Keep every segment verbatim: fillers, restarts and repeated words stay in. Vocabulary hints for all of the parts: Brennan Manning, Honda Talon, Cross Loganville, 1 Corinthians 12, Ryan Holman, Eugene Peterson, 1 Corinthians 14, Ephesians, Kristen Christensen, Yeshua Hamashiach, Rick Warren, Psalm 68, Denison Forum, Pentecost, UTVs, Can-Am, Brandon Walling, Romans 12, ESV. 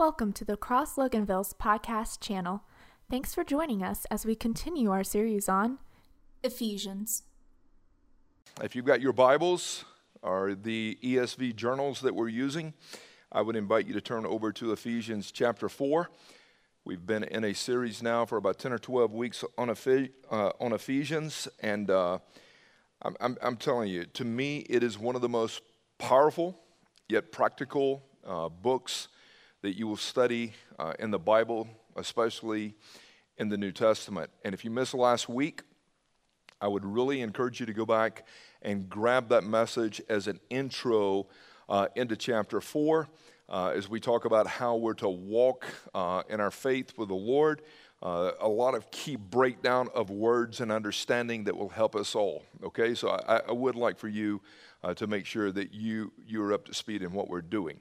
Welcome to the Cross Loganville's podcast channel. Thanks for joining us as we continue our series on Ephesians. If you've got your Bibles or the E S V journals that we're using, I would invite you to turn over to Ephesians chapter four. We've been in a series now for about ten or twelve weeks on Ephesians, and uh, I'm, I'm, I'm telling you, to me, it is one of the most powerful yet practical uh, books that you will study uh, in the Bible, especially in the New Testament. And if you missed last week, I would really encourage you to go back and grab that message as an intro uh, into chapter four uh, as we talk about how we're to walk uh, in our faith with the Lord. Uh, a lot of key breakdown of words and understanding that will help us all, okay? So I, I would like for you uh, to make sure that you, you're up to speed in what we're doing.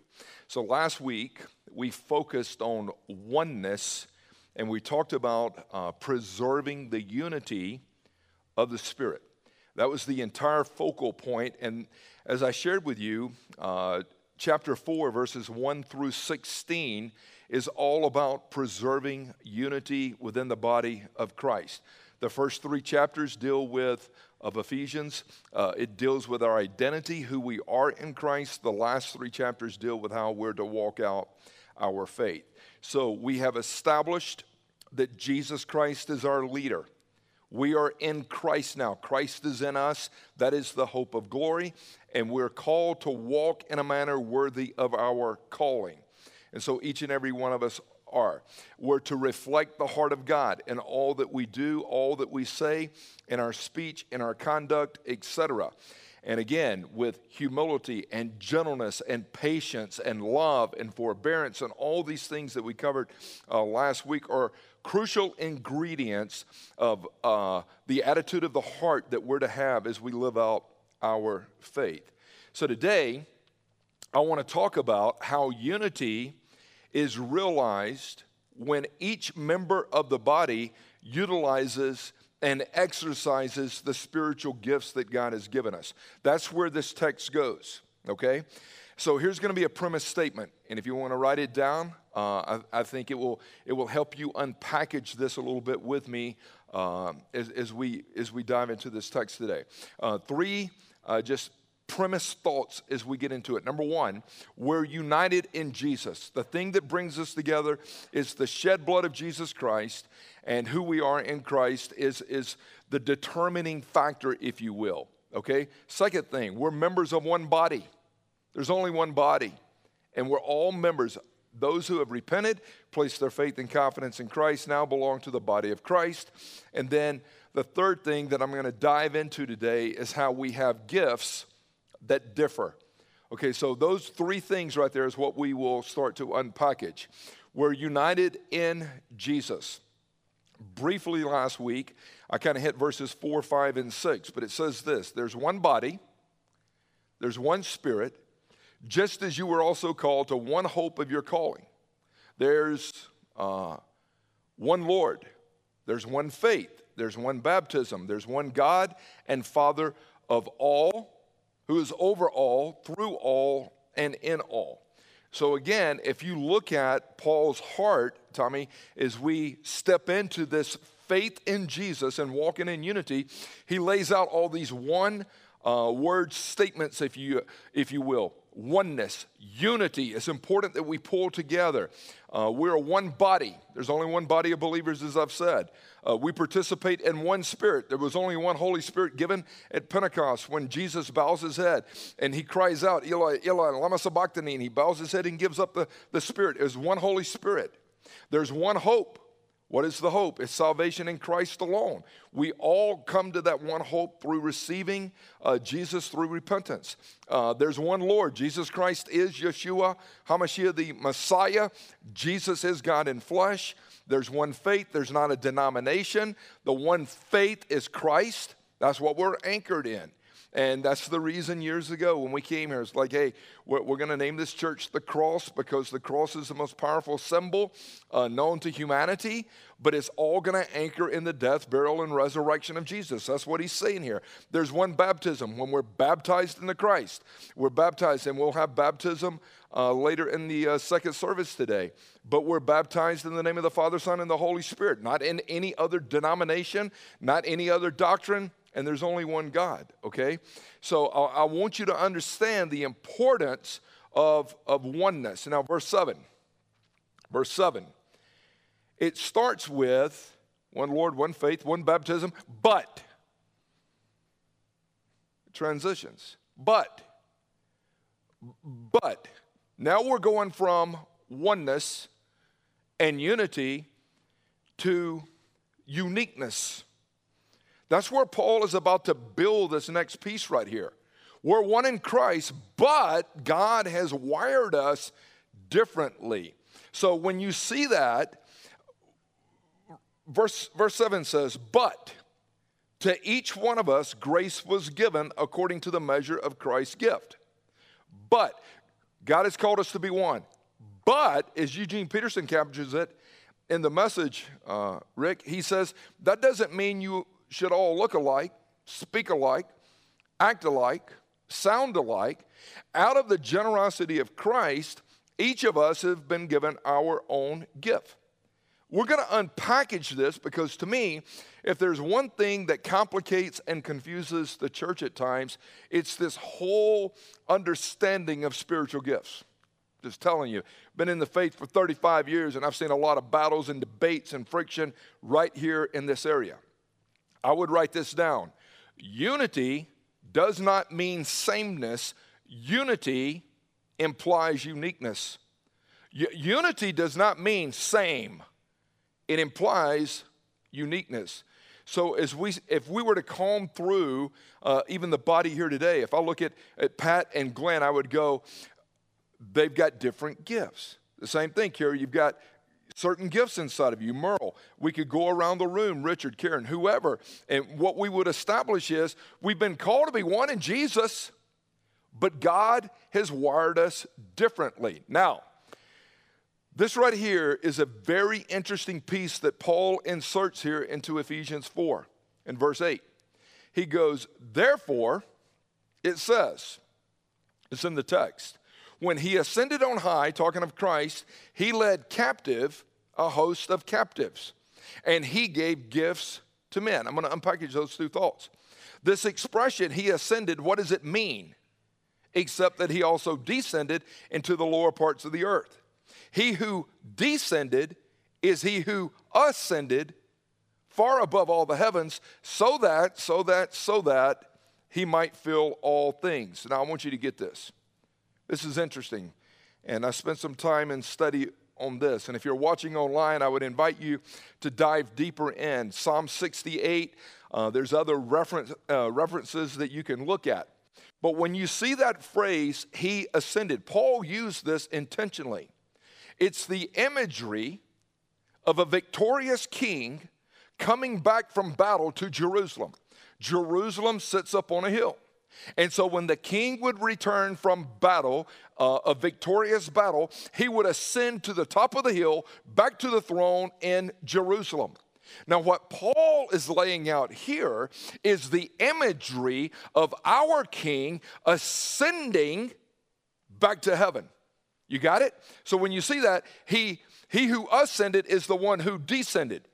So last week, we focused on oneness, and we talked about uh, preserving the unity of the Spirit. That was the entire focal point, and as I shared with you, uh, chapter four, verses one through sixteen is all about preserving unity within the body of Christ. The first three chapters deal with, of Ephesians, uh, it deals with our identity, who we are in Christ. The last three chapters deal with how we're to walk out our faith. So we have established that Jesus Christ is our leader. We are in Christ now. Christ is in us. That is the hope of glory. And we're called to walk in a manner worthy of our calling. And so each and every one of us are. We're to reflect the heart of God in all that we do, all that we say, in our speech, in our conduct, et cetera. And again, with humility and gentleness and patience and love and forbearance and all these things that we covered uh, last week are crucial ingredients of uh, the attitude of the heart that we're to have as we live out our faith. So today, I want to talk about how unity is realized when each member of the body utilizes and exercises the spiritual gifts that God has given us. That's where this text goes, okay? So here's going to be a premise statement, and if you want to write it down, uh, I, I think it will it will help you unpackage this a little bit with me uh, as, as we as we dive into this text today. Uh, three, uh, just. premise thoughts as we get into it. Number one, we're united in Jesus. The thing that brings us together is the shed blood of Jesus Christ, and who we are in Christ is, is the determining factor, if you will, okay? Second thing, we're members of one body. There's only one body, and we're all members. Those who have repented, placed their faith and confidence in Christ, now belong to the body of Christ. And then the third thing that I'm going to dive into today is how we have gifts that differ. Okay, so those three things right there is what we will start to unpackage. We're united in Jesus. Briefly last week, I kind of hit verses four, five, and six, but it says this: there's one body, there's one Spirit, just as you were also called to one hope of your calling. There's uh, one Lord, there's one faith, there's one baptism, there's one God and Father of all, who is over all, through all, and in all. So again, if you look at Paul's heart, Tommy, as we step into this faith in Jesus and walking in unity, he lays out all these one-word uh, statements, if you, if you will. Oneness, unity. It's important that we pull together. Uh, we're one body. There's only one body of believers, as I've said. Uh, we participate in one Spirit. There was only one Holy Spirit given at Pentecost when Jesus bows his head and he cries out, Eli, Eli, lama sabachthani, and he bows his head and gives up the, the Spirit. There's one Holy Spirit. There's one hope. What is the hope? It's salvation in Christ alone. We all come to that one hope through receiving uh, Jesus through repentance. Uh, there's one Lord. Jesus Christ is Yeshua Hamashiach, the Messiah. Jesus is God in flesh. There's one faith. There's not a denomination. The one faith is Christ. That's what we're anchored in. And that's the reason years ago when we came here, it's like, hey, we're, we're going to name this church the Cross, because the cross is the most powerful symbol uh, known to humanity, but it's all going to anchor in the death, burial, and resurrection of Jesus. That's what he's saying here. There's one baptism. When we're baptized into Christ, we're baptized, and we'll have baptism Uh, later in the uh, second service today. But we're baptized in the name of the Father, Son, and the Holy Spirit, not in any other denomination, not any other doctrine, and there's only one God, okay? So I, I want you to understand the importance of, of oneness. Now, verse seven, verse seven, it starts with one Lord, one faith, one baptism, but transitions, but, but, now we're going from oneness and unity to uniqueness. That's where Paul is about to build this next piece right here. We're one in Christ, but God has wired us differently. So when you see that, verse, verse seven says, but to each one of us grace was given according to the measure of Christ's gift. But God has called us to be one. But, as Eugene Peterson captures it in the message, uh, Rick, he says, that doesn't mean you should all look alike, speak alike, act alike, sound alike. Out of the generosity of Christ, each of us have been given our own gift. We're going to unpackage this because, to me, if there's one thing that complicates and confuses the church at times, it's this whole understanding of spiritual gifts. Just telling you, been in the faith for thirty-five years, and I've seen a lot of battles and debates and friction right here in this area. I would write this down. Unity does not mean sameness. Unity implies uniqueness. U- unity does not mean same. It implies uniqueness. So as we, if we were to comb through uh, even the body here today, if I look at, at Pat and Glenn, I would go, they've got different gifts. The same thing, Carrie, you've got certain gifts inside of you. Merle, we could go around the room, Richard, Karen, whoever, and what we would establish is we've been called to be one in Jesus, but God has wired us differently. Now, this right here is a very interesting piece that Paul inserts here into Ephesians four in verse eight. He goes, therefore, it says, it's in the text, when he ascended on high, talking of Christ, he led captive a host of captives, and he gave gifts to men. I'm going to unpackage those two thoughts. This expression, he ascended, what does it mean? Except that he also descended into the lower parts of the earth. He who descended is he who ascended far above all the heavens, so that, so that, so that he might fill all things. Now, I want you to get this. This is interesting, and I spent some time in study on this. And if you're watching online, I would invite you to dive deeper in. Psalm sixty-eight, uh, there's other reference, uh, references that you can look at. But when you see that phrase, he ascended, Paul used this intentionally. It's the imagery of a victorious king coming back from battle to Jerusalem. Jerusalem sits up on a hill. And so when the king would return from battle, uh, a victorious battle, he would ascend to the top of the hill, back to the throne in Jerusalem. Now, what Paul is laying out here is the imagery of our king ascending back to heaven. You got it? So when you see that, he, he who ascended is the one who descended.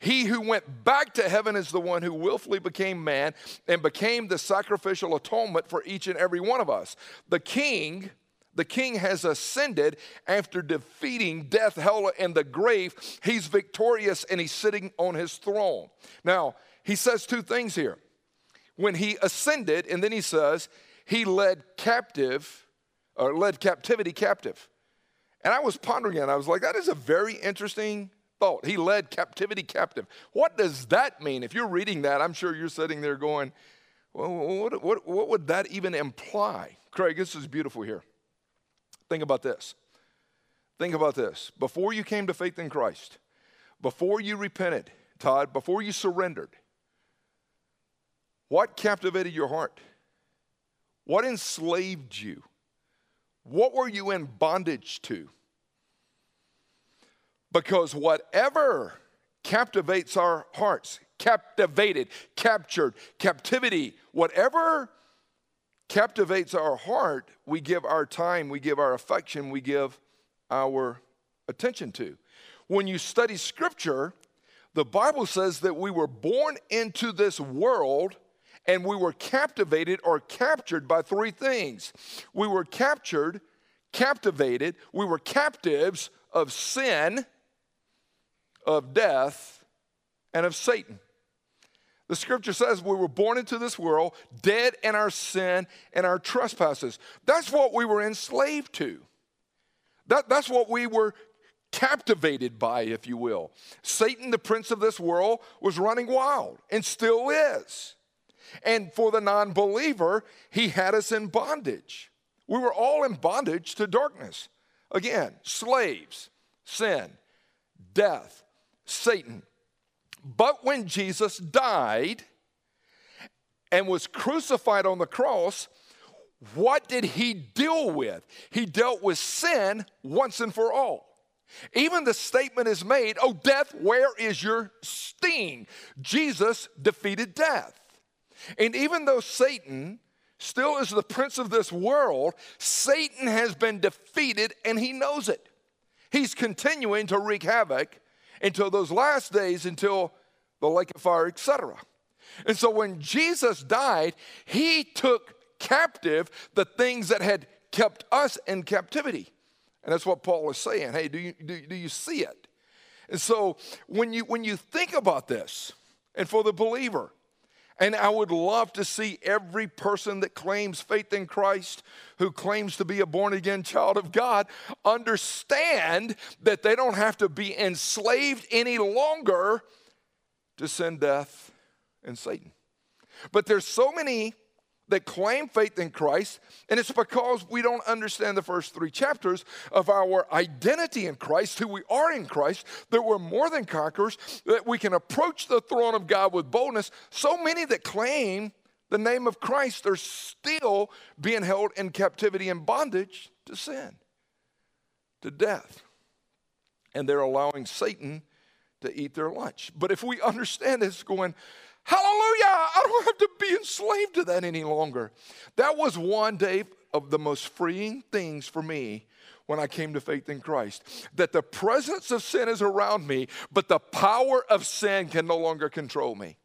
He who went back to heaven is the one who willfully became man and became the sacrificial atonement for each and every one of us. The king, the king has ascended after defeating death, hell, and the grave. He's victorious, and he's sitting on his throne. Now, he says two things here. When he ascended, and then he says, he led captive or led captivity captive. And I was pondering it. I was like, that is a very interesting thought. He led captivity captive. What does that mean? If you're reading that, I'm sure you're sitting there going, well, what, what, what would that even imply? Craig, this is beautiful here. Think about this. Think about this. Before you came to faith in Christ, before you repented, Todd, before you surrendered, what captivated your heart? What enslaved you? What were you in bondage to? Because whatever captivates our hearts, captivated, captured, captivity, whatever captivates our heart, we give our time, we give our affection, we give our attention to. When you study Scripture, the Bible says that we were born into this world and we were captivated or captured by three things. We were captured, captivated, we were captives of sin, of death, and of Satan. The Scripture says we were born into this world, dead in our sin and our trespasses. That's what we were enslaved to. That, that's what we were captivated by, if you will. Satan, the prince of this world, was running wild and still is. And for the non-believer, he had us in bondage. We were all in bondage to darkness. Again, slaves, sin, death, Satan. But when Jesus died and was crucified on the cross, what did he deal with? He dealt with sin once and for all. Even the statement is made, "Oh, death, where is your sting?" Jesus defeated death. And even though Satan still is the prince of this world, Satan has been defeated and he knows it. He's continuing to wreak havoc until those last days, until the lake of fire, et cetera. And so when Jesus died, he took captive the things that had kept us in captivity. And that's what Paul is saying. Hey, do you, do, do you see it? And so when you, when you think about this, and for the believer, and I would love to see every person that claims faith in Christ, who claims to be a born-again child of God, understand that they don't have to be enslaved any longer to sin, death, and Satan. But there's so many that claim faith in Christ, and it's because we don't understand the first three chapters of our identity in Christ, who we are in Christ, that we're more than conquerors, that we can approach the throne of God with boldness. So many that claim the name of Christ are still being held in captivity and bondage to sin, to death, and they're allowing Satan to eat their lunch. But if we understand this, going, hallelujah, I don't have to be enslaved to that any longer. That was one, Dave, of the most freeing things for me when I came to faith in Christ, that the presence of sin is around me, but the power of sin can no longer control me,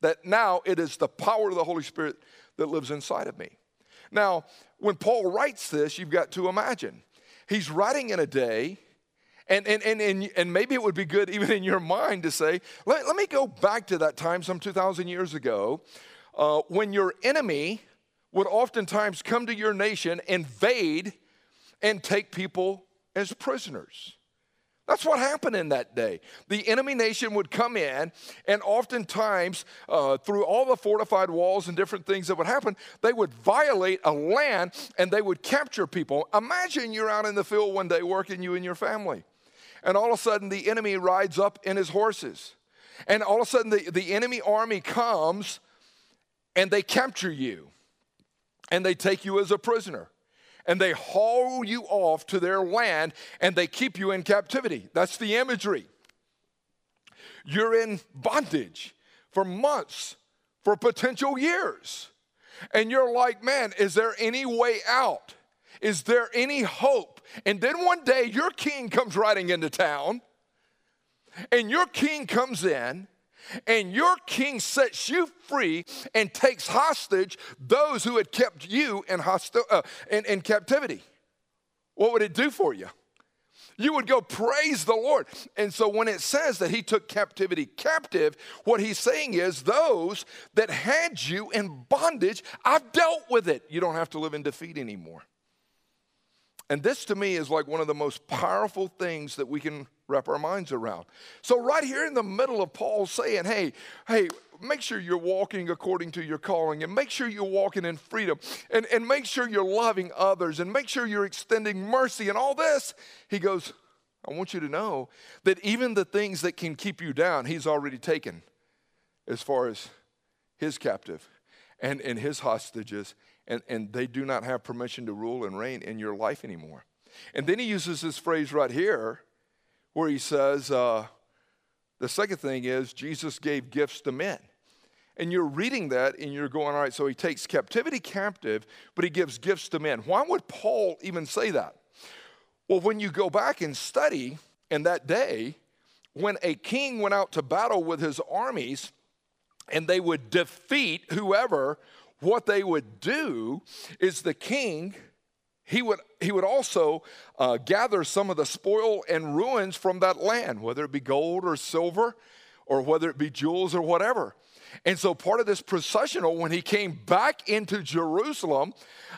that now it is the power of the Holy Spirit that lives inside of me. Now, when Paul writes this, you've got to imagine. He's writing in a day. And, and, and, and, and maybe it would be good even in your mind to say, let, let me go back to that time some two thousand years ago uh, when your enemy would oftentimes come to your nation, invade, and take people as prisoners. That's what happened in that day. The enemy nation would come in, and oftentimes uh, through all the fortified walls and different things that would happen, they would violate a land and they would capture people. Imagine you're out in the field one day working, you and your family. And all of a sudden, the enemy rides up in his horses. And all of a sudden, the, the enemy army comes, and they capture you. And they take you as a prisoner. And they haul you off to their land, and they keep you in captivity. That's the imagery. You're in bondage for months, for potential years. And you're like, man, is there any way out? Is there any hope? And then one day your king comes riding into town, and your king comes in, and your king sets you free and takes hostage those who had kept you in, hosti- uh, in, in captivity. What would it do for you? You would go praise the Lord. And so when it says that he took captivity captive, what he's saying is those that had you in bondage, I've dealt with it. You don't have to live in defeat anymore. And this to me is like one of the most powerful things that we can wrap our minds around. So right here in the middle of Paul saying, hey, hey, make sure you're walking according to your calling, and make sure you're walking in freedom, and, and make sure you're loving others, and make sure you're extending mercy and all this. He goes, I want you to know that even the things that can keep you down, he's already taken as far as his captive and, and his hostages and, and they do not have permission to rule and reign in your life anymore. And then he uses this phrase right here where he says, uh, the second thing is Jesus gave gifts to men. And you're reading that and you're going, all right, so he takes captivity captive, but he gives gifts to men. Why would Paul even say that? Well, when you go back and study in that day, when a king went out to battle with his armies and they would defeat whoever, what they would do is the king, he would he would also uh, gather some of the spoil and ruins from that land, whether it be gold or silver or whether it be jewels or whatever. And so part of this processional, when he came back into Jerusalem,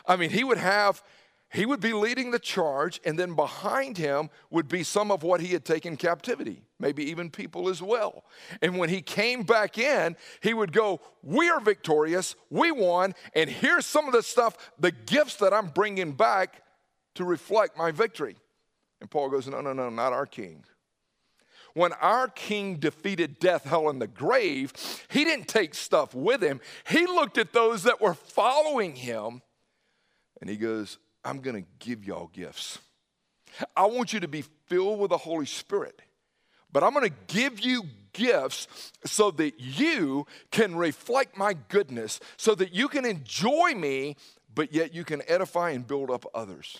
I mean, he would have, he would be leading the charge, and then behind him would be some of what he had taken captivity, maybe even people as well. And when he came back in, he would go, we are victorious, we won, and here's some of the stuff, the gifts that I'm bringing back to reflect my victory. And Paul goes, no, no, no, not our king. When our king defeated death, hell, and the grave, he didn't take stuff with him. He looked at those that were following him, and he goes, I'm going to give y'all gifts. I want you to be filled with the Holy Spirit, but I'm going to give you gifts so that you can reflect my goodness, so that you can enjoy me, but yet you can edify and build up others.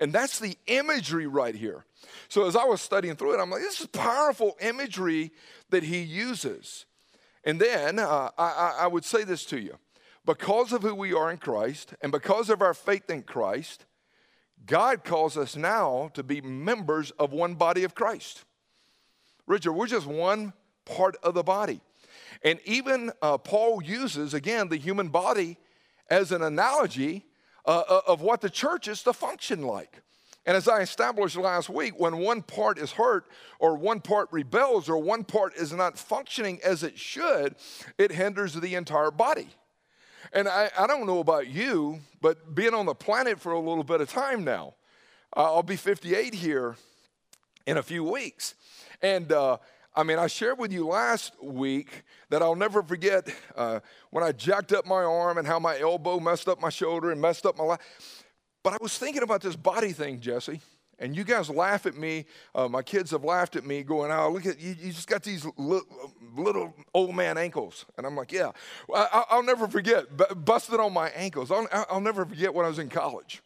And that's the imagery right here. So as I was studying through it, I'm like, this is powerful imagery that he uses. And then uh, I, I would say this to you. Because of who we are in Christ and because of our faith in Christ, God calls us now to be members of one body of Christ. Richard, we're just one part of the body. And even uh, Paul uses, again, the human body as an analogy Uh, of what the church is to function like. And as I established last week, when one part is hurt or one part rebels or one part is not functioning as it should, it hinders the entire body. And I, I don't know about you, but being on the planet for a little bit of time now, uh, I'll be fifty-eight here in a few weeks. And uh, I mean, I shared with you last week that I'll never forget uh, when I jacked up my arm and how my elbow messed up my shoulder and messed up my life. But I was thinking about this body thing, Jesse, and you guys laugh at me. Uh, my kids have laughed at me going, oh, look at you, you just got these li- little old man ankles. And I'm like, yeah, I- I'll never forget, B- busted on my ankles. I'll-, I'll never forget when I was in college.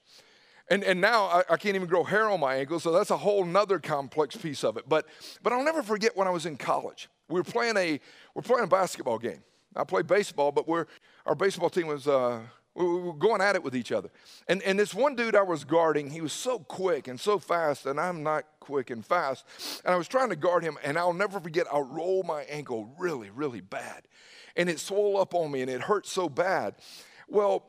And and now I, I can't even grow hair on my ankles, so that's a whole nother complex piece of it. But but I'll never forget when I was in college. We were playing a we're playing a basketball game. I played baseball, but we're our baseball team was uh, we were going at it with each other. And and this one dude I was guarding, he was so quick and so fast, and I'm not quick and fast. And I was trying to guard him, and I'll never forget. I rolled my ankle really really bad, and it swelled up on me, and it hurt so bad. Well,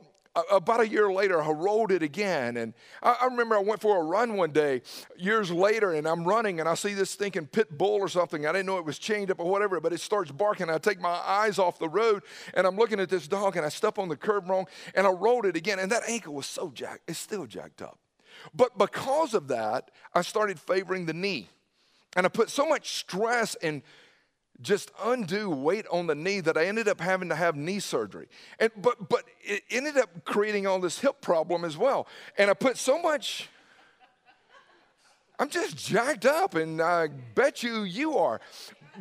about a year later, I rolled it again, and I remember I went for a run one day, years later, and I'm running, and I see this thinking pit bull or something. I didn't know it was chained up or whatever, but it starts barking. I take my eyes off the road, and I'm looking at this dog, and I step on the curb wrong, and I rolled it again, and that ankle was so jacked. It's still jacked up. But because of that, I started favoring the knee, and I put so much stress and just undue weight on the knee that I ended up having to have knee surgery. And but but it ended up creating all this hip problem as well. And I put so much, I'm just jacked up, and I bet you you are.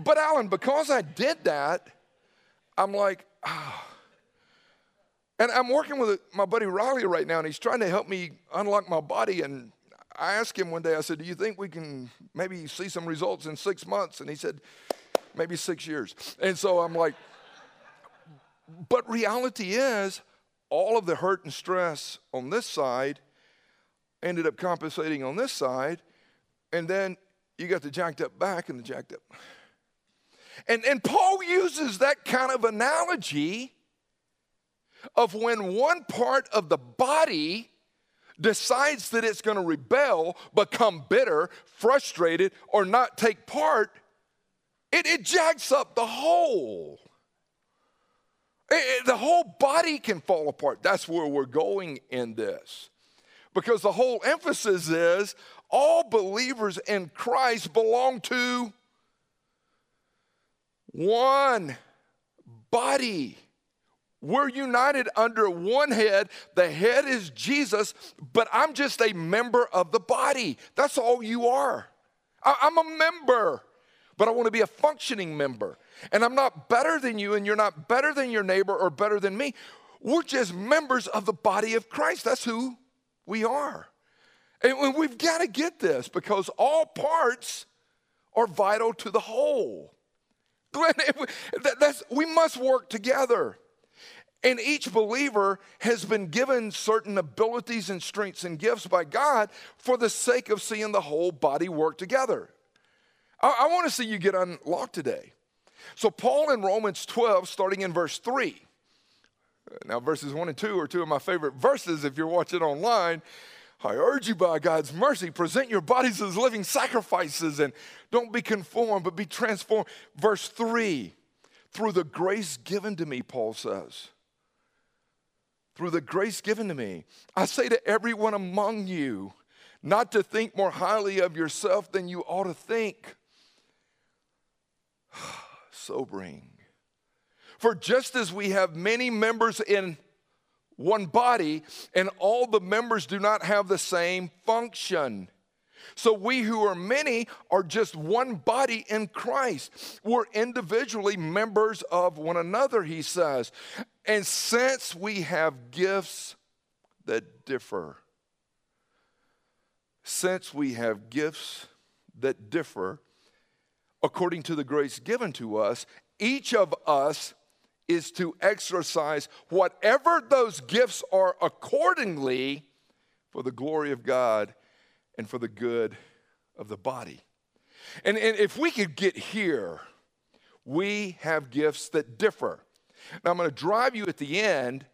But Alan, because I did that, I'm like, ah. Oh. And I'm working with my buddy Riley right now, and he's trying to help me unlock my body. And I asked him one day, I said, do you think we can maybe see some results in six months? And he said, maybe six years. And so I'm like, but reality is all of the hurt and stress on this side ended up compensating on this side, and then you got the jacked up back and the jacked up. And, and Paul uses that kind of analogy of when one part of the body decides that it's going to rebel, become bitter, frustrated, or not take part, It, it jacks up the whole. It, it, the whole body can fall apart. That's where we're going in this. Because the whole emphasis is all believers in Christ belong to one body, We're united under one head. The head is Jesus, but I'm just a member of the body. That's all you are. I'm a member, but I want to be a functioning member. And I'm not better than you, and you're not better than your neighbor or better than me. We're just members of the body of Christ. That's who we are. And we've got to get this because all parts are vital to the whole. Glenn, that's, we must work together. And each believer has been given certain abilities and strengths and gifts by God for the sake of seeing the whole body work together. I, I want to see you get unlocked today. So Paul in Romans twelve, starting in verse three. Now verses one and two are two of my favorite verses if you're watching online. I urge you by God's mercy, present your bodies as living sacrifices and don't be conformed, but be transformed. Verse three, through the grace given to me, Paul says. Through the grace given to me, I say to everyone among you, not to think more highly of yourself than you ought to think. Sobering. For just as we have many members in one body, and all the members do not have the same function. So we who are many are just one body in Christ. We're individually members of one another, he says. And since we have gifts that differ, since we have gifts that differ, according to the grace given to us, each of us is to exercise whatever those gifts are accordingly for the glory of God and for the good of the body. And, and if we could get here, we have gifts that differ. Now, I'm going to drive you at the end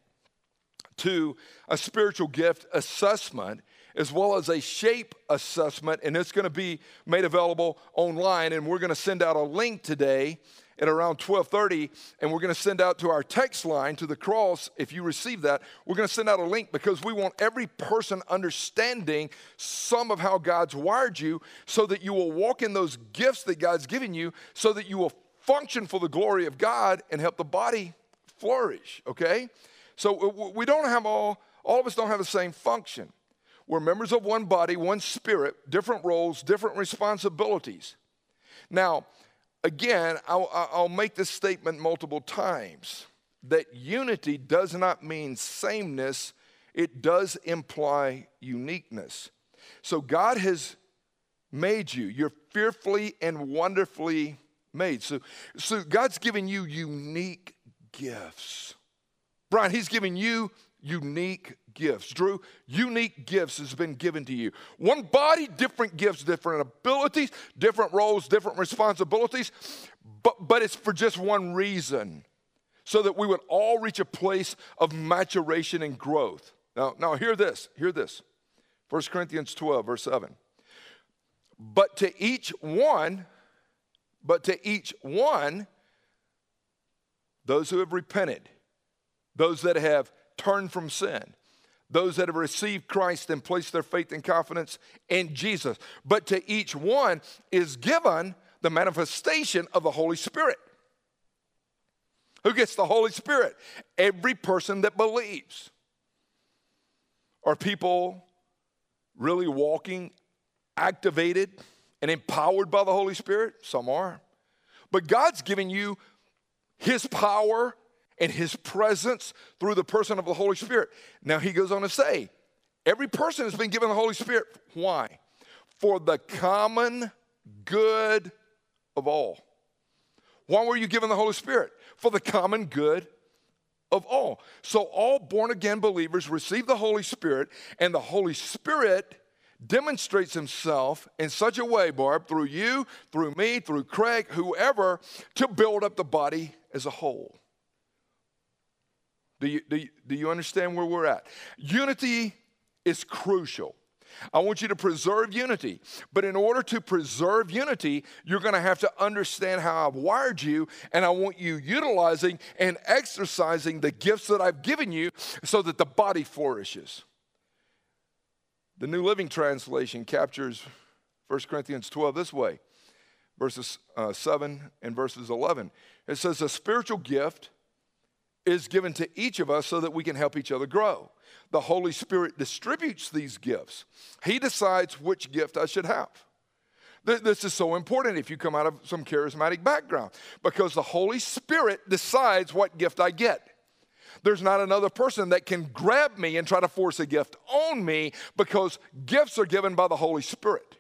to a spiritual gift assessment as well as a shape assessment, and it's going to be made available online, and we're going to send out a link today at around twelve thirty, and we're going to send out to our text line, to the cross, if you receive that, we're going to send out a link because we want every person understanding some of how God's wired you so that you will walk in those gifts that God's given you so that you will function for the glory of God and help the body flourish, okay? So we don't have all, all of us don't have the same function. We're members of one body, one spirit, different roles, different responsibilities. Now, again, I'll, I'll make this statement multiple times, that unity does not mean sameness. It does imply uniqueness. So God has made you. You're fearfully and wonderfully made. So, so God's given you unique gifts. Brian, he's given you unique gifts. Drew, unique gifts has been given to you. One body, different gifts, different abilities, different roles, different responsibilities, but, but it's for just one reason, so that we would all reach a place of maturation and growth. Now, now hear this, hear this. First Corinthians twelve, verse seven. But to each one, but to each one, those who have repented, those that have turned from sin, those that have received Christ and placed their faith and confidence in Jesus. But to each one is given the manifestation of the Holy Spirit. Who gets the Holy Spirit? Every person that believes. Are people really walking, activated, and empowered by the Holy Spirit? Some are. But God's giving you His power and His presence through the person of the Holy Spirit. Now he goes on to say, every person has been given the Holy Spirit. Why? For the common good of all. Why were you given the Holy Spirit? For the common good of all. So all born-again believers receive the Holy Spirit, and the Holy Spirit demonstrates himself in such a way, Barb, through you, through me, through Craig, whoever, to build up the body as a whole. Do you, do you, do you understand where we're at? Unity is crucial. I want you to preserve unity. But in order to preserve unity, you're going to have to understand how I've wired you, and I want you utilizing and exercising the gifts that I've given you so that the body flourishes. The New Living Translation captures First Corinthians twelve this way, verses uh, seven and verses eleven. It says, a spiritual gift is given to each of us so that we can help each other grow. The Holy Spirit distributes these gifts. He decides which gift I should have. This is so important if you come out of some charismatic background, because the Holy Spirit decides what gift I get. There's not another person that can grab me and try to force a gift on me, because gifts are given by the Holy Spirit.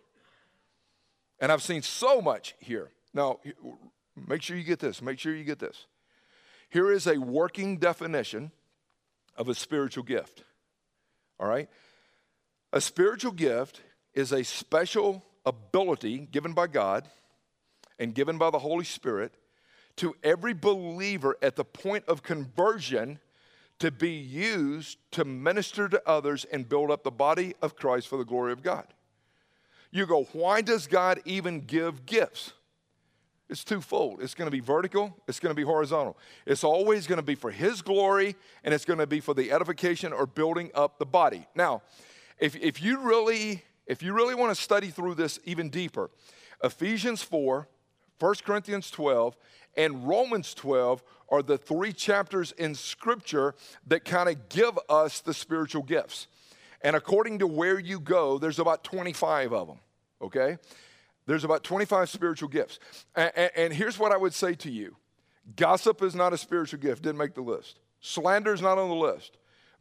And I've seen so much here. Now, make sure you get this. Make sure you get this. Here is a working definition of a spiritual gift, all right? A spiritual gift is a special ability given by God and given by the Holy Spirit to every believer at the point of conversion to be used to minister to others and build up the body of Christ for the glory of God. You go, why does God even give gifts? It's twofold. It's going to be vertical. It's going to be horizontal. It's always going to be for His glory, and it's going to be for the edification or building up the body. Now, if, if you really if you really want to study through this even deeper, Ephesians four, First Corinthians twelve, and Romans twelve are the three chapters in Scripture that kind of give us the spiritual gifts. And according to where you go, there's about twenty-five of them, okay? There's about twenty-five spiritual gifts. And, and, and here's what I would say to you. Gossip is not a spiritual gift. Didn't make the list. Slander is not on the list.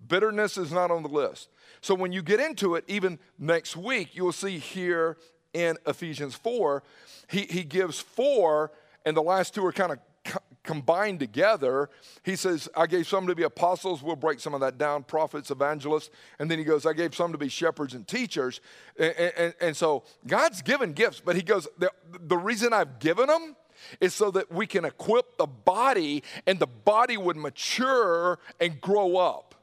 Bitterness is not on the list. So when you get into it, even next week, you will see here in Ephesians four, he, he gives four, and the last two are kind of co- combined together. He says, I gave some to be apostles. We'll break some of that down, prophets, evangelists. And then he goes, I gave some to be shepherds and teachers. And, and, and so God's given gifts, but he goes, the, the reason I've given them is so that we can equip the body, and the body would mature and grow up.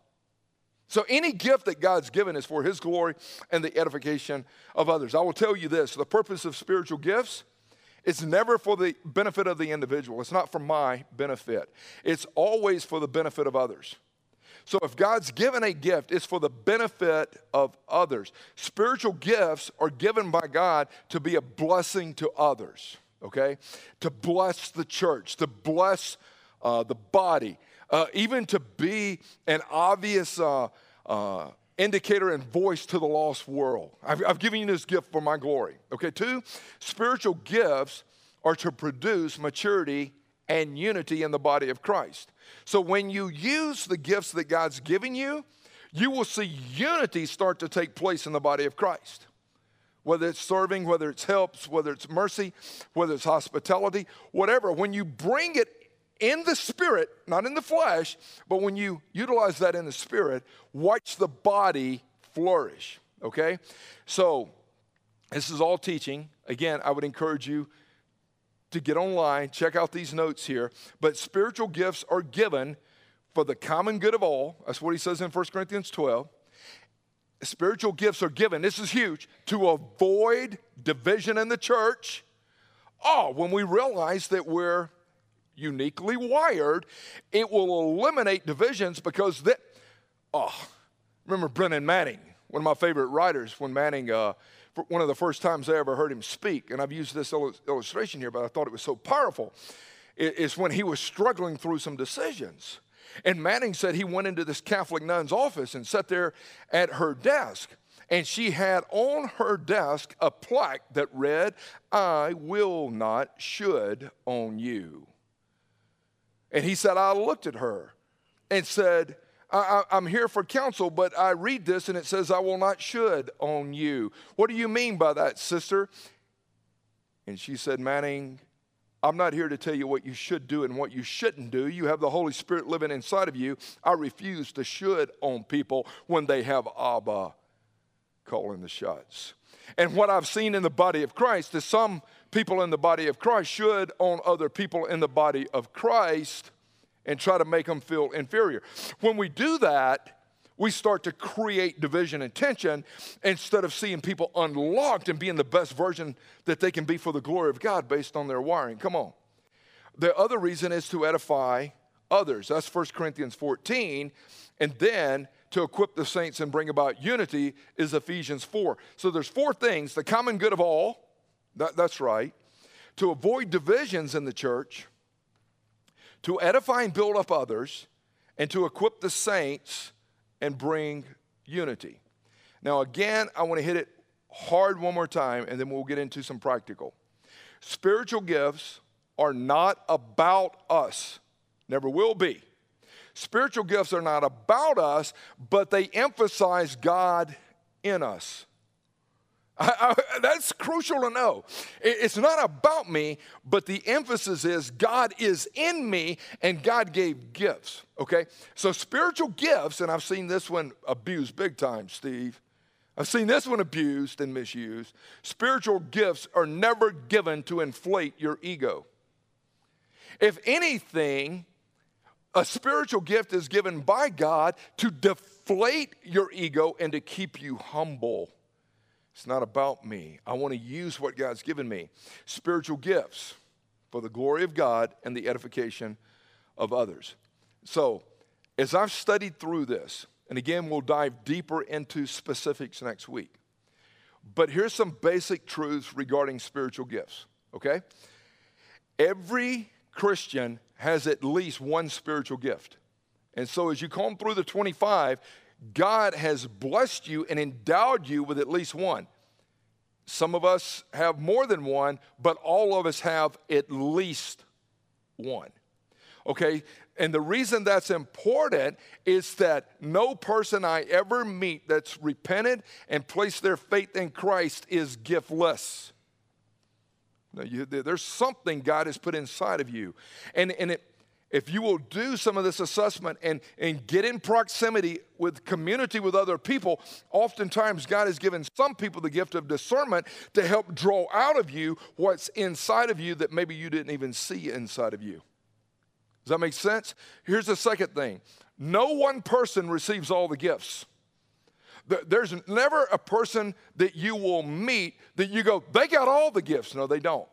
So any gift that God's given is for His glory and the edification of others. I will tell you this, the purpose of spiritual gifts, it's never for the benefit of the individual. It's not for my benefit. It's always for the benefit of others. So if God's given a gift, it's for the benefit of others. Spiritual gifts are given by God to be a blessing to others, okay? To bless the church, to bless uh, the body, uh, even to be an obvious uh, uh, indicator and voice to the lost world. I've, I've given you this gift for my glory. Okay, two, spiritual gifts are to produce maturity and unity in the body of Christ. So when you use the gifts that God's given you, you will see unity start to take place in the body of Christ. Whether it's serving, whether it's helps, whether it's mercy, whether it's hospitality, whatever. When you bring it in the spirit, not in the flesh, but when you utilize that in the spirit, watch the body flourish, okay? So this is all teaching. Again, I would encourage you to get online, check out these notes here. But spiritual gifts are given for the common good of all. That's what he says in First Corinthians twelve. Spiritual gifts are given, this is huge, to avoid division in the church. Oh, when we realize that we're uniquely wired, it will eliminate divisions, because that, oh, remember Brennan Manning, one of my favorite writers, when Manning, uh, one of the first times I ever heard him speak, and I've used this illustration here, but I thought it was so powerful, is when he was struggling through some decisions. And Manning said he went into this Catholic nun's office and sat there at her desk, and she had on her desk a plaque that read, I will not should on you. And he said, I looked at her and said, I, I, I'm here for counsel, but I read this and it says, I will not should on you. What do you mean by that, sister? And she said, Manning, I'm not here to tell you what you should do and what you shouldn't do. You have the Holy Spirit living inside of you. I refuse to should on people when they have Abba calling the shots. And what I've seen in the body of Christ is some people in the body of Christ should on other people in the body of Christ and try to make them feel inferior. When we do that, we start to create division and tension instead of seeing people unlocked and being the best version that they can be for the glory of God based on their wiring. Come on. The other reason is to edify others. That's First Corinthians fourteen. And then to equip the saints and bring about unity is Ephesians four. So there's four things, the common good of all, that, that's right, to avoid divisions in the church, to edify and build up others, and to equip the saints and bring unity. Now, again, I want to hit it hard one more time, and then we'll get into some practical. Spiritual gifts are not about us, never will be. Spiritual gifts are not about us, but they emphasize God in us. I, I, that's crucial to know. It, it's not about me, but the emphasis is God is in me and God gave gifts, okay? So spiritual gifts, and I've seen this one abused big time, Steve. I've seen this one abused and misused. Spiritual gifts are never given to inflate your ego. If anything, a spiritual gift is given by God to deflate your ego and to keep you humble. It's not about me. I want to use what God's given me. Spiritual gifts for the glory of God and the edification of others. So, as I've studied through this, and again, we'll dive deeper into specifics next week. But here's some basic truths regarding spiritual gifts, okay? Every Christian has at least one spiritual gift. And so as you come through the twenty-five, God has blessed you and endowed you with at least one. Some of us have more than one, but all of us have at least one. Okay, and the reason that's important is that no person I ever meet that's repented and placed their faith in Christ is giftless. Now, you, there's something God has put inside of you. And, and it, if you will do some of this assessment and, and get in proximity with community with other people, oftentimes God has given some people the gift of discernment to help draw out of you what's inside of you that maybe you didn't even see inside of you. Does that make sense? Here's the second thing. No one person receives all the gifts. There's never a person that you will meet that you go, they got all the gifts. No, they don't.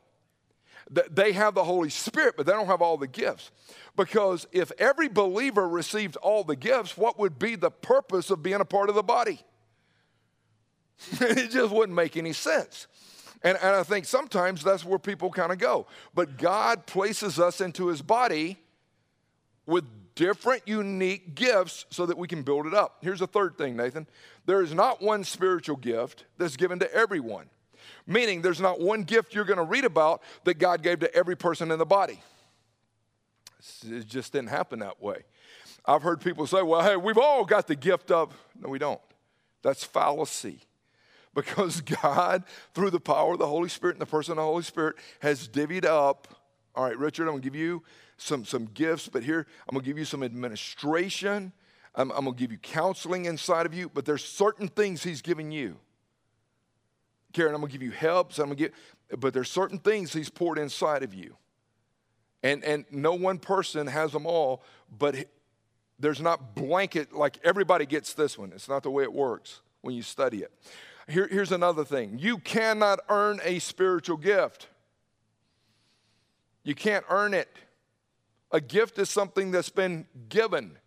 They have the Holy Spirit, but they don't have all the gifts. Because if every believer received all the gifts, what would be the purpose of being a part of the body? It just wouldn't make any sense. And, and I think sometimes that's where people kind of go. But God places us into his body with different unique gifts so that we can build it up. Here's a third thing, Nathan. There is not one spiritual gift that's given to everyone, meaning there's not one gift you're going to read about that God gave to every person in the body. It just didn't happen that way. I've heard people say, well, hey, we've all got the gift of, no, we don't. That's fallacy. Because God, through the power of the Holy Spirit and the person of the Holy Spirit, has divvied up, all right, Richard, I'm going to give you some, some gifts, but here I'm going to give you some administration. I'm, I'm going to give you counseling inside of you, but there's certain things he's given you. Karen, I'm going to give you helps. I'm going to give, but there's certain things he's poured inside of you. And, and no one person has them all, but there's not blanket, like everybody gets this one. It's not the way it works when you study it. Here, here's another thing. You cannot earn a spiritual gift. You can't earn it. A gift is something that's been given.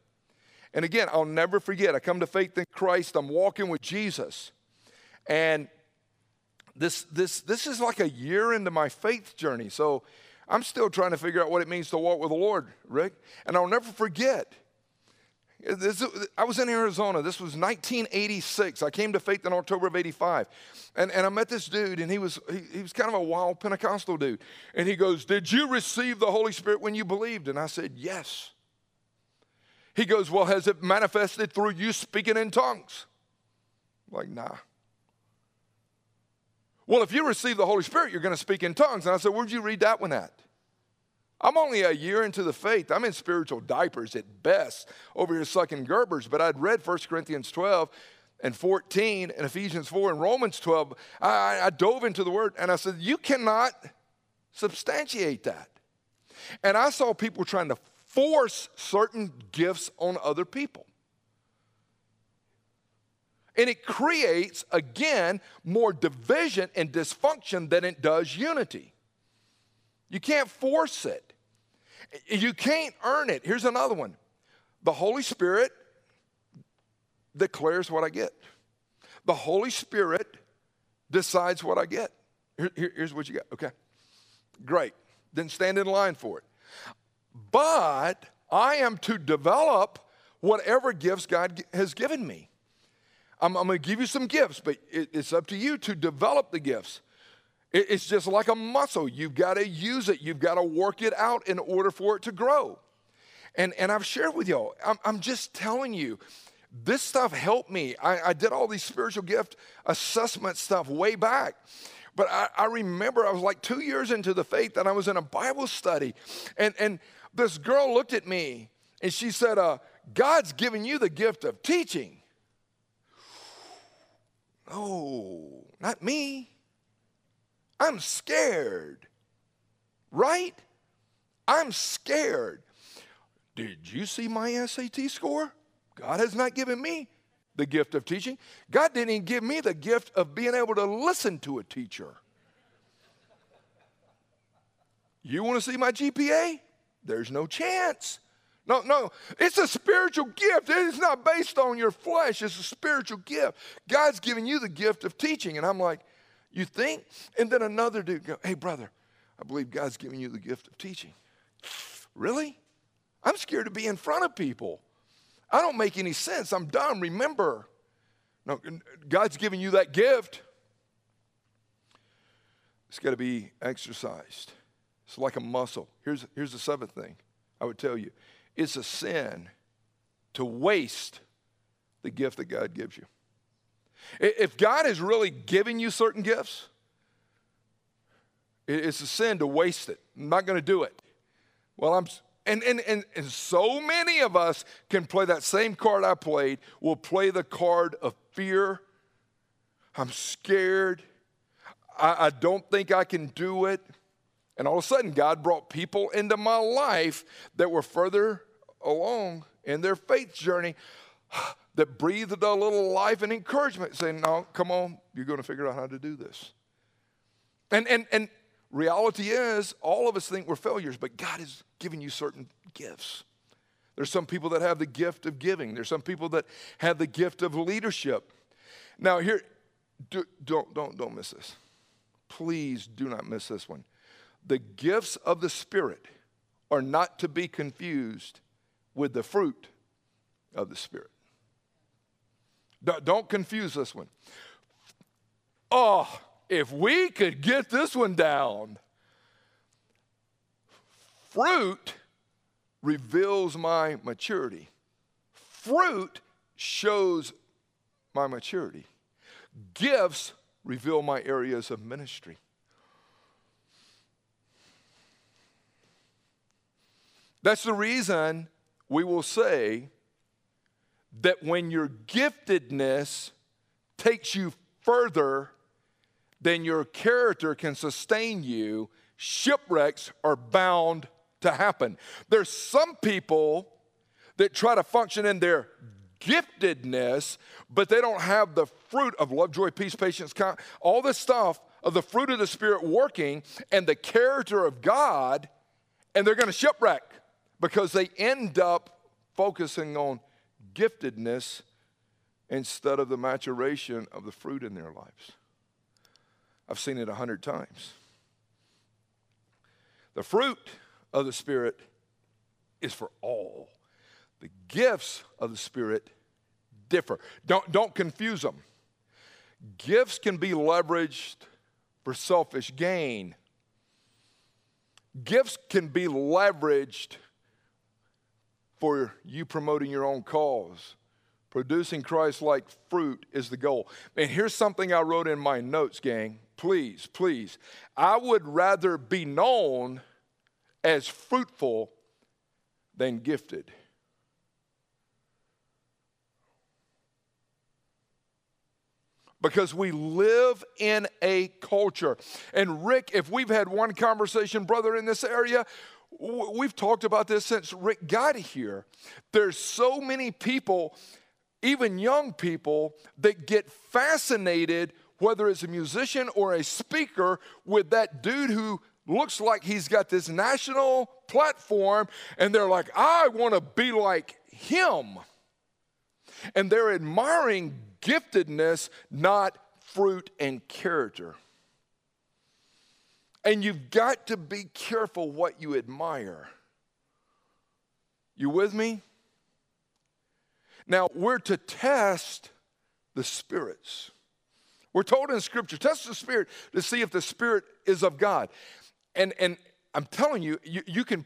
And again, I'll never forget. I come to faith in Christ. I'm walking with Jesus. And this, this, this is like a year into my faith journey. So I'm still trying to figure out what it means to walk with the Lord, Rick. And I'll never forget. This, I was in Arizona. This was nineteen eighty-six. I came to faith in October of eighty-five. And, and I met this dude, and he was he, he was kind of a wild Pentecostal dude. And he goes, did you receive the Holy Spirit when you believed? And I said, yes. He goes, well, has it manifested through you speaking in tongues? I'm like, nah. Well, if you receive the Holy Spirit, you're going to speak in tongues. And I said, where'd you read that one at? I'm only a year into the faith. I'm in spiritual diapers at best over here sucking Gerbers, but I'd read First Corinthians twelve and fourteen and Ephesians four and Romans twelve. I, I dove into the word and I said, you cannot substantiate that. And I saw people trying to force certain gifts on other people. And it creates, again, more division and dysfunction than it does unity. You can't force it. You can't earn it. Here's another one. The Holy Spirit declares what I get. The Holy Spirit decides what I get. Here, here, here's what you got. Okay, great. Then stand in line for it. But I am to develop whatever gifts God has given me. I'm, I'm going to give you some gifts, but it, it's up to you to develop the gifts. It, it's just like a muscle. You've got to use it. You've got to work it out in order for it to grow. And, and I've shared with y'all, I'm, I'm just telling you, this stuff helped me. I, I did all these spiritual gift assessment stuff way back. But I, I remember I was like two years into the faith and I was in a Bible study. And, and this girl looked at me and she said, uh, God's given you the gift of teaching. No, not me. I'm scared, right? I'm scared. Did you see my S A T score? God has not given me the gift of teaching. God didn't even give me the gift of being able to listen to a teacher. You want to see my G P A? There's no chance. No, no, it's a spiritual gift. It is not based on your flesh. It's a spiritual gift. God's giving you the gift of teaching. And I'm like, you think? And then another dude goes, hey, brother, I believe God's giving you the gift of teaching. Really? I'm scared to be in front of people. I don't make any sense. I'm dumb. Remember, no, God's giving you that gift. It's got to be exercised. It's like a muscle. Here's, here's the seventh thing I would tell you. It's a sin to waste the gift that God gives you. If God is really giving you certain gifts, it's a sin to waste it. I'm not going to do it. Well, I'm... And, and, and, and so many of us can play that same card I played. We'll play the card of fear. I'm scared. I, I don't think I can do it. And all of a sudden, God brought people into my life that were further along in their faith journey that breathed a little life and encouragement, saying, no, come on, you're going to figure out how to do this. And, and, and reality is, all of us think we're failures, but God is giving you certain gifts. There's some people that have the gift of giving. There's some people that have the gift of leadership. Now here, do, don't, don't, don't miss this. Please do not miss this one. The gifts of the Spirit are not to be confused with the fruit of the Spirit. Don't confuse this one. Oh, if we could get this one down. Fruit reveals my maturity. Fruit shows my maturity. Gifts reveal my areas of ministry. That's the reason we will say that when your giftedness takes you further than your character can sustain you, shipwrecks are bound to happen. There's some people that try to function in their giftedness, but they don't have the fruit of love, joy, peace, patience, con- all this stuff of the fruit of the Spirit working and the character of God, and they're going to shipwreck because they end up focusing on giftedness instead of the maturation of the fruit in their lives. I've seen it a hundred times. The fruit of the Spirit is for all. The gifts of the Spirit differ. Don't, don't confuse them. Gifts can be leveraged for selfish gain. Gifts can be leveraged for you promoting your own cause. Producing Christ-like fruit is the goal. And here's something I wrote in my notes, gang. Please, please. I would rather be known as fruitful than gifted. Because we live in a culture. And Rick, if we've had one conversation, brother, in this area, we've talked about this since Rick got here. There's so many people, even young people, that get fascinated, whether it's a musician or a speaker, with that dude who looks like he's got this national platform, and they're like, I want to be like him. And they're admiring giftedness, not fruit and character. And you've got to be careful what you admire. You with me? Now, we're to test the spirits. We're told in Scripture, test the spirit to see if the spirit is of God. And, and I'm telling you, you, you can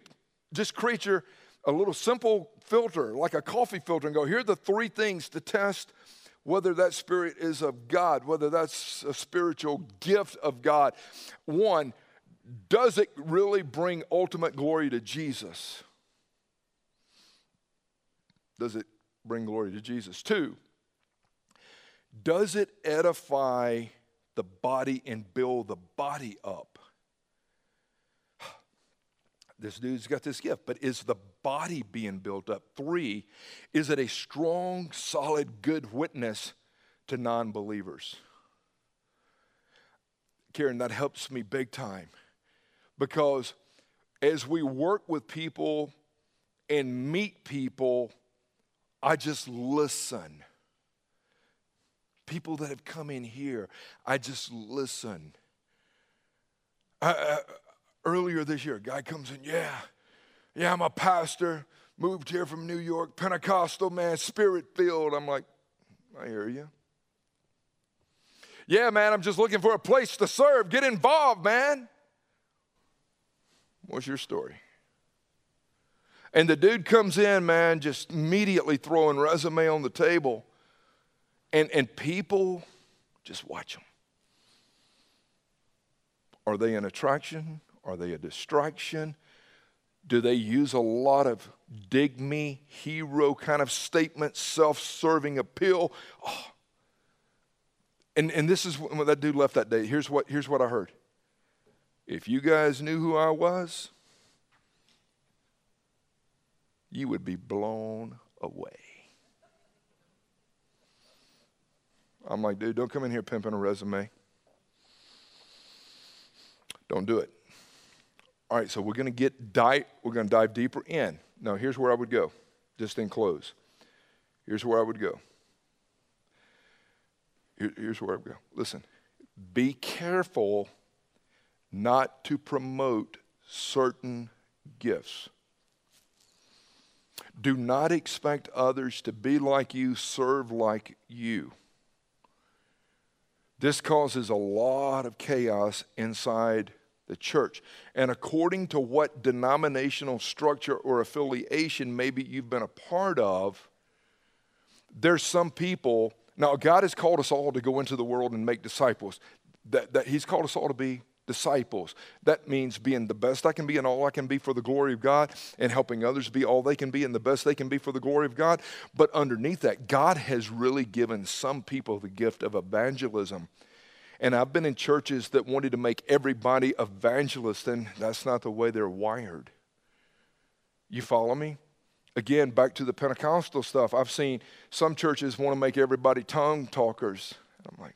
just create your a little simple filter, like a coffee filter, and go, here are the three things to test whether that spirit is of God, whether that's a spiritual gift of God. One, does it really bring ultimate glory to Jesus? Does it bring glory to Jesus? Two, does it edify the body and build the body up? This dude's got this gift, but is the body being built up? Three, is it a strong, solid, good witness to non-believers? Karen, that helps me big time, because as we work with people and meet people, I just listen. People that have come in here, I just listen. I, I, earlier this year, a guy comes in, yeah, yeah, I'm a pastor, moved here from New York, Pentecostal, man, spirit-filled. I'm like, I hear you. Yeah, man, I'm just looking for a place to serve. Get involved, man. What's your story? And the dude comes in, man, just immediately throwing resume on the table. And, and people, just watch them. Are they an attraction? Are they a distraction? Do they use a lot of dig me, hero kind of statements, self-serving appeal? Oh. And, and this is when that dude left that day. Here's what, here's what I heard. If you guys knew who I was, you would be blown away. I'm like, dude, don't come in here pimping a resume. Don't do it. All right, so we're going to get dive, we're going to dive deeper in. Now, here's where I would go, just in close. Here's where I would go. Here, here's where I would go. Listen, be careful not to promote certain gifts. Do not expect others to be like you, serve like you. This causes a lot of chaos inside the church. And according to what denominational structure or affiliation maybe you've been a part of, there's some people. Now, God has called us all to go into the world and make disciples. That, that He's called us all to be disciples. That means being the best I can be and all I can be for the glory of God, and helping others be all they can be and the best they can be for the glory of God. But underneath that, God has really given some people the gift of evangelism. And I've been in churches that wanted to make everybody evangelist, and that's not the way they're wired. You follow me? Again, back to the Pentecostal stuff. I've seen some churches want to make everybody tongue talkers. I'm like,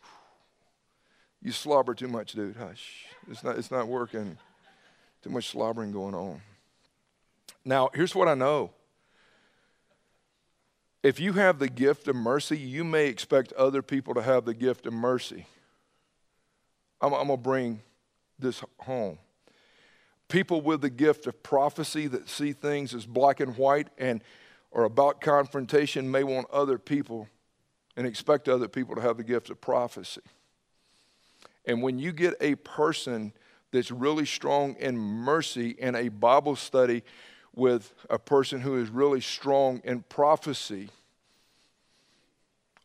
you slobber too much, dude. Hush. It's not, it's not working. Too much slobbering going on. Now, here's what I know. If you have the gift of mercy, you may expect other people to have the gift of mercy. I'm, I'm going to bring this home. People with the gift of prophecy that see things as black and white and are about confrontation may want other people and expect other people to have the gift of prophecy. And when you get a person that's really strong in mercy in a Bible study with a person who is really strong in prophecy,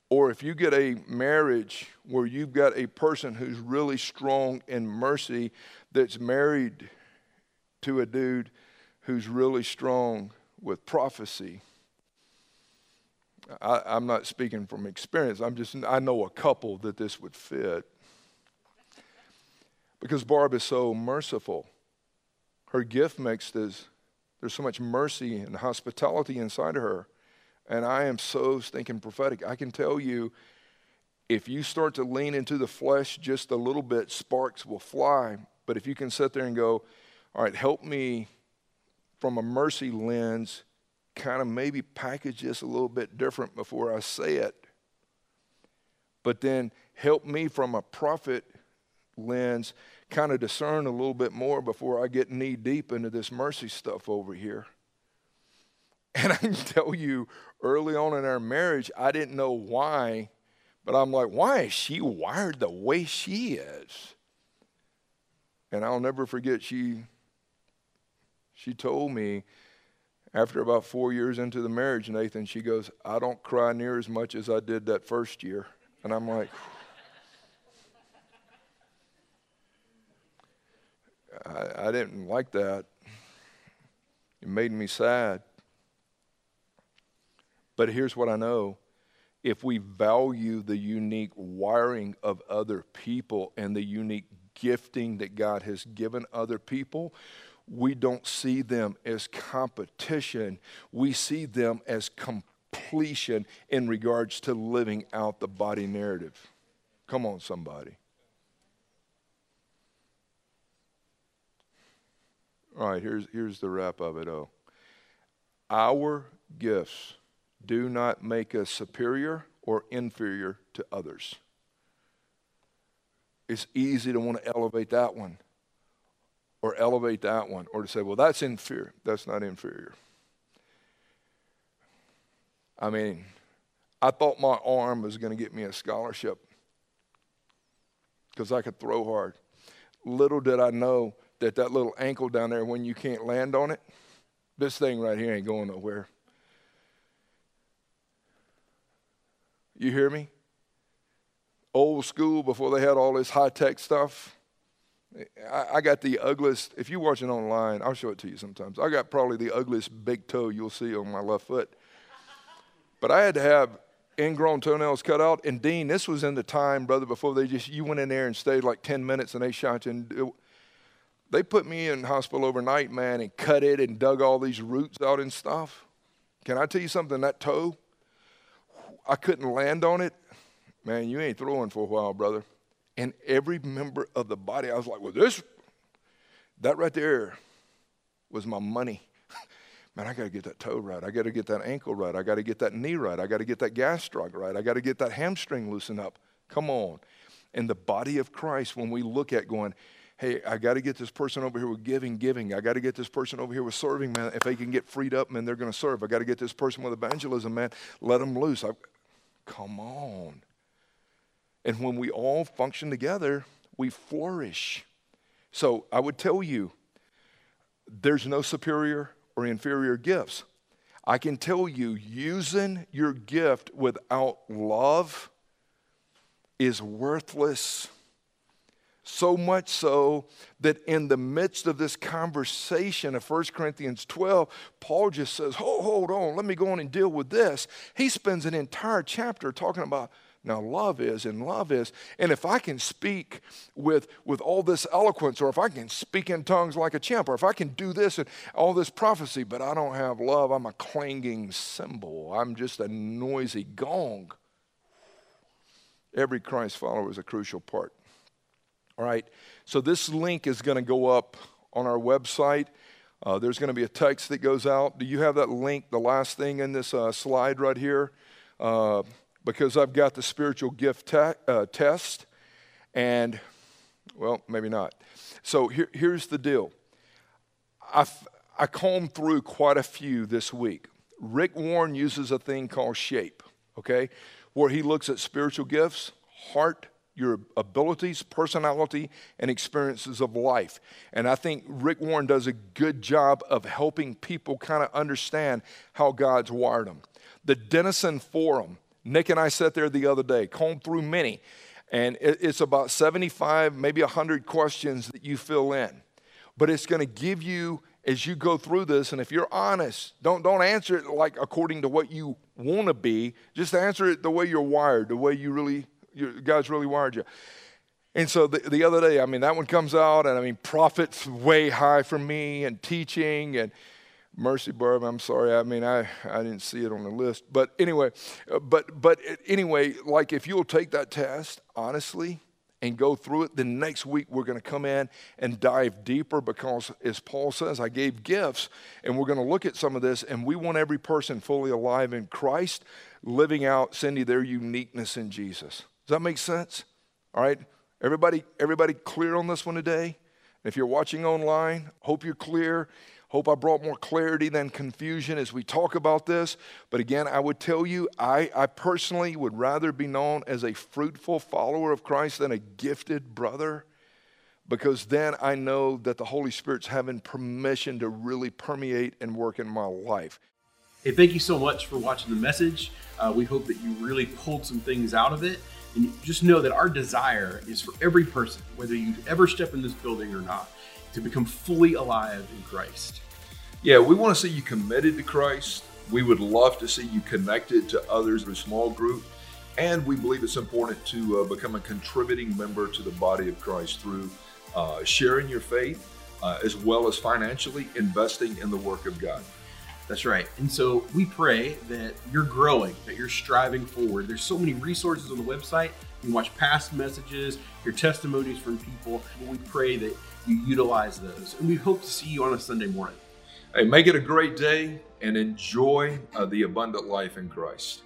or if you get a marriage where you've got a person who's really strong in mercy that's married to a dude who's really strong with prophecy. I, I'm not speaking from experience. I'm just, I know a couple that this would fit. Because Barb is so merciful. Her gift makes this, there's so much mercy and hospitality inside of her. And I am so stinking prophetic. I can tell you, if you start to lean into the flesh just a little bit, sparks will fly. But if you can sit there and go, all right, help me from a mercy lens, kind of maybe package this a little bit different before I say it. But then help me from a prophet lens, kind of discern a little bit more before I get knee deep into this mercy stuff over here. And I can tell you, early on in our marriage, I didn't know why, but I'm like, why is she wired the way she is? And I'll never forget, she, she told me, after about four years into the marriage, Nathan, she goes, I don't cry near as much as I did that first year. And I'm like, I, I didn't like that. It made me sad. But here's what I know. If we value the unique wiring of other people and the unique gifting that God has given other people, we don't see them as competition. We see them as completion in regards to living out the body narrative. Come on, somebody. All right, here's, here's the wrap of it, oh. Our gifts do not make us superior or inferior to others. It's easy to want to elevate that one or elevate that one or to say, well, that's inferior. That's not inferior. I mean, I thought my arm was going to get me a scholarship because I could throw hard. Little did I know that that little ankle down there, when you can't land on it, this thing right here ain't going nowhere. You hear me? Old school, before they had all this high-tech stuff. I, I got the ugliest, if you're watching online, I'll show it to you sometimes. I got probably the ugliest big toe you'll see on my left foot. But I had to have ingrown toenails cut out. And Dean, this was in the time, brother, before they just, you went in there and stayed like ten minutes and they shot you. And it, they put me in hospital overnight, man, and cut it and dug all these roots out and stuff. Can I tell you something? That toe, I couldn't land on it. Man, you ain't throwing for a while, brother. And every member of the body, I was like, well, this, that right there was my money. Man, I got to get that toe right. I got to get that ankle right. I got to get that knee right. I got to get that gastroc right. I got to get that hamstring loosened up. Come on. And the body of Christ, when we look at going, hey, I got to get this person over here with giving, giving. I got to get this person over here with serving, man. If they can get freed up, man, they're going to serve. I got to get this person with evangelism, man. Let them loose. I, come on. And when we all function together, we flourish. So I would tell you, there's no superior or inferior gifts. I can tell you, using your gift without love is worthless. So much so that in the midst of this conversation of First Corinthians twelve, Paul just says, oh, hold on, let me go on and deal with this. He spends an entire chapter talking about, now love is and love is. And if I can speak with, with all this eloquence, or if I can speak in tongues like a chimp, or if I can do this and all this prophecy, but I don't have love, I'm a clanging cymbal. I'm just a noisy gong. Every Christ follower is a crucial part. All right, so this link is going to go up on our website. Uh, there's going to be a text that goes out. Do you have that link, the last thing in this uh, slide right here? Uh, because I've got the spiritual gift te- uh, test, and, well, maybe not. So here, here's the deal. I've, I combed through quite a few this week. Rick Warren uses a thing called shape, okay, where he looks at spiritual gifts, heart, your abilities, personality, and experiences of life. And I think Rick Warren does a good job of helping people kind of understand how God's wired them. The Denison Forum, Nick and I sat there the other day, combed through many, and it's about seventy-five, maybe one hundred questions that you fill in. But it's going to give you, as you go through this, and if you're honest, don't, don't answer it like according to what you want to be, just answer it the way you're wired, the way you really God's really wired you. And so the, the other day, I mean, that one comes out, and I mean, profits way high for me, and teaching, and mercy, Barb, I'm sorry. I mean, I, I didn't see it on the list. But anyway, but, but anyway, like if you'll take that test, honestly, and go through it, then next week we're going to come in and dive deeper because, as Paul says, I gave gifts, and we're going to look at some of this, and we want every person fully alive in Christ, living out, Cindy, their uniqueness in Jesus. Does that make sense? All right, everybody, everybody clear on this one today? If you're watching online, hope you're clear. Hope I brought more clarity than confusion as we talk about this. But again, I would tell you, I, I personally would rather be known as a fruitful follower of Christ than a gifted brother, because then I know that the Holy Spirit's having permission to really permeate and work in my life. Hey, thank you so much for watching the message. Uh, we hope that you really pulled some things out of it. And just know that our desire is for every person, whether you ever step in this building or not, to become fully alive in Christ. Yeah, we want to see you committed to Christ. We would love to see you connected to others in a small group. And we believe it's important to uh, become a contributing member to the body of Christ through uh, sharing your faith, uh, as well as financially investing in the work of God. That's right. And so we pray that you're growing, that you're striving forward. There's so many resources on the website. You can watch past messages, your testimonies from people. And we pray that you utilize those. And we hope to see you on a Sunday morning. Hey, make it a great day and enjoy uh, the abundant life in Christ.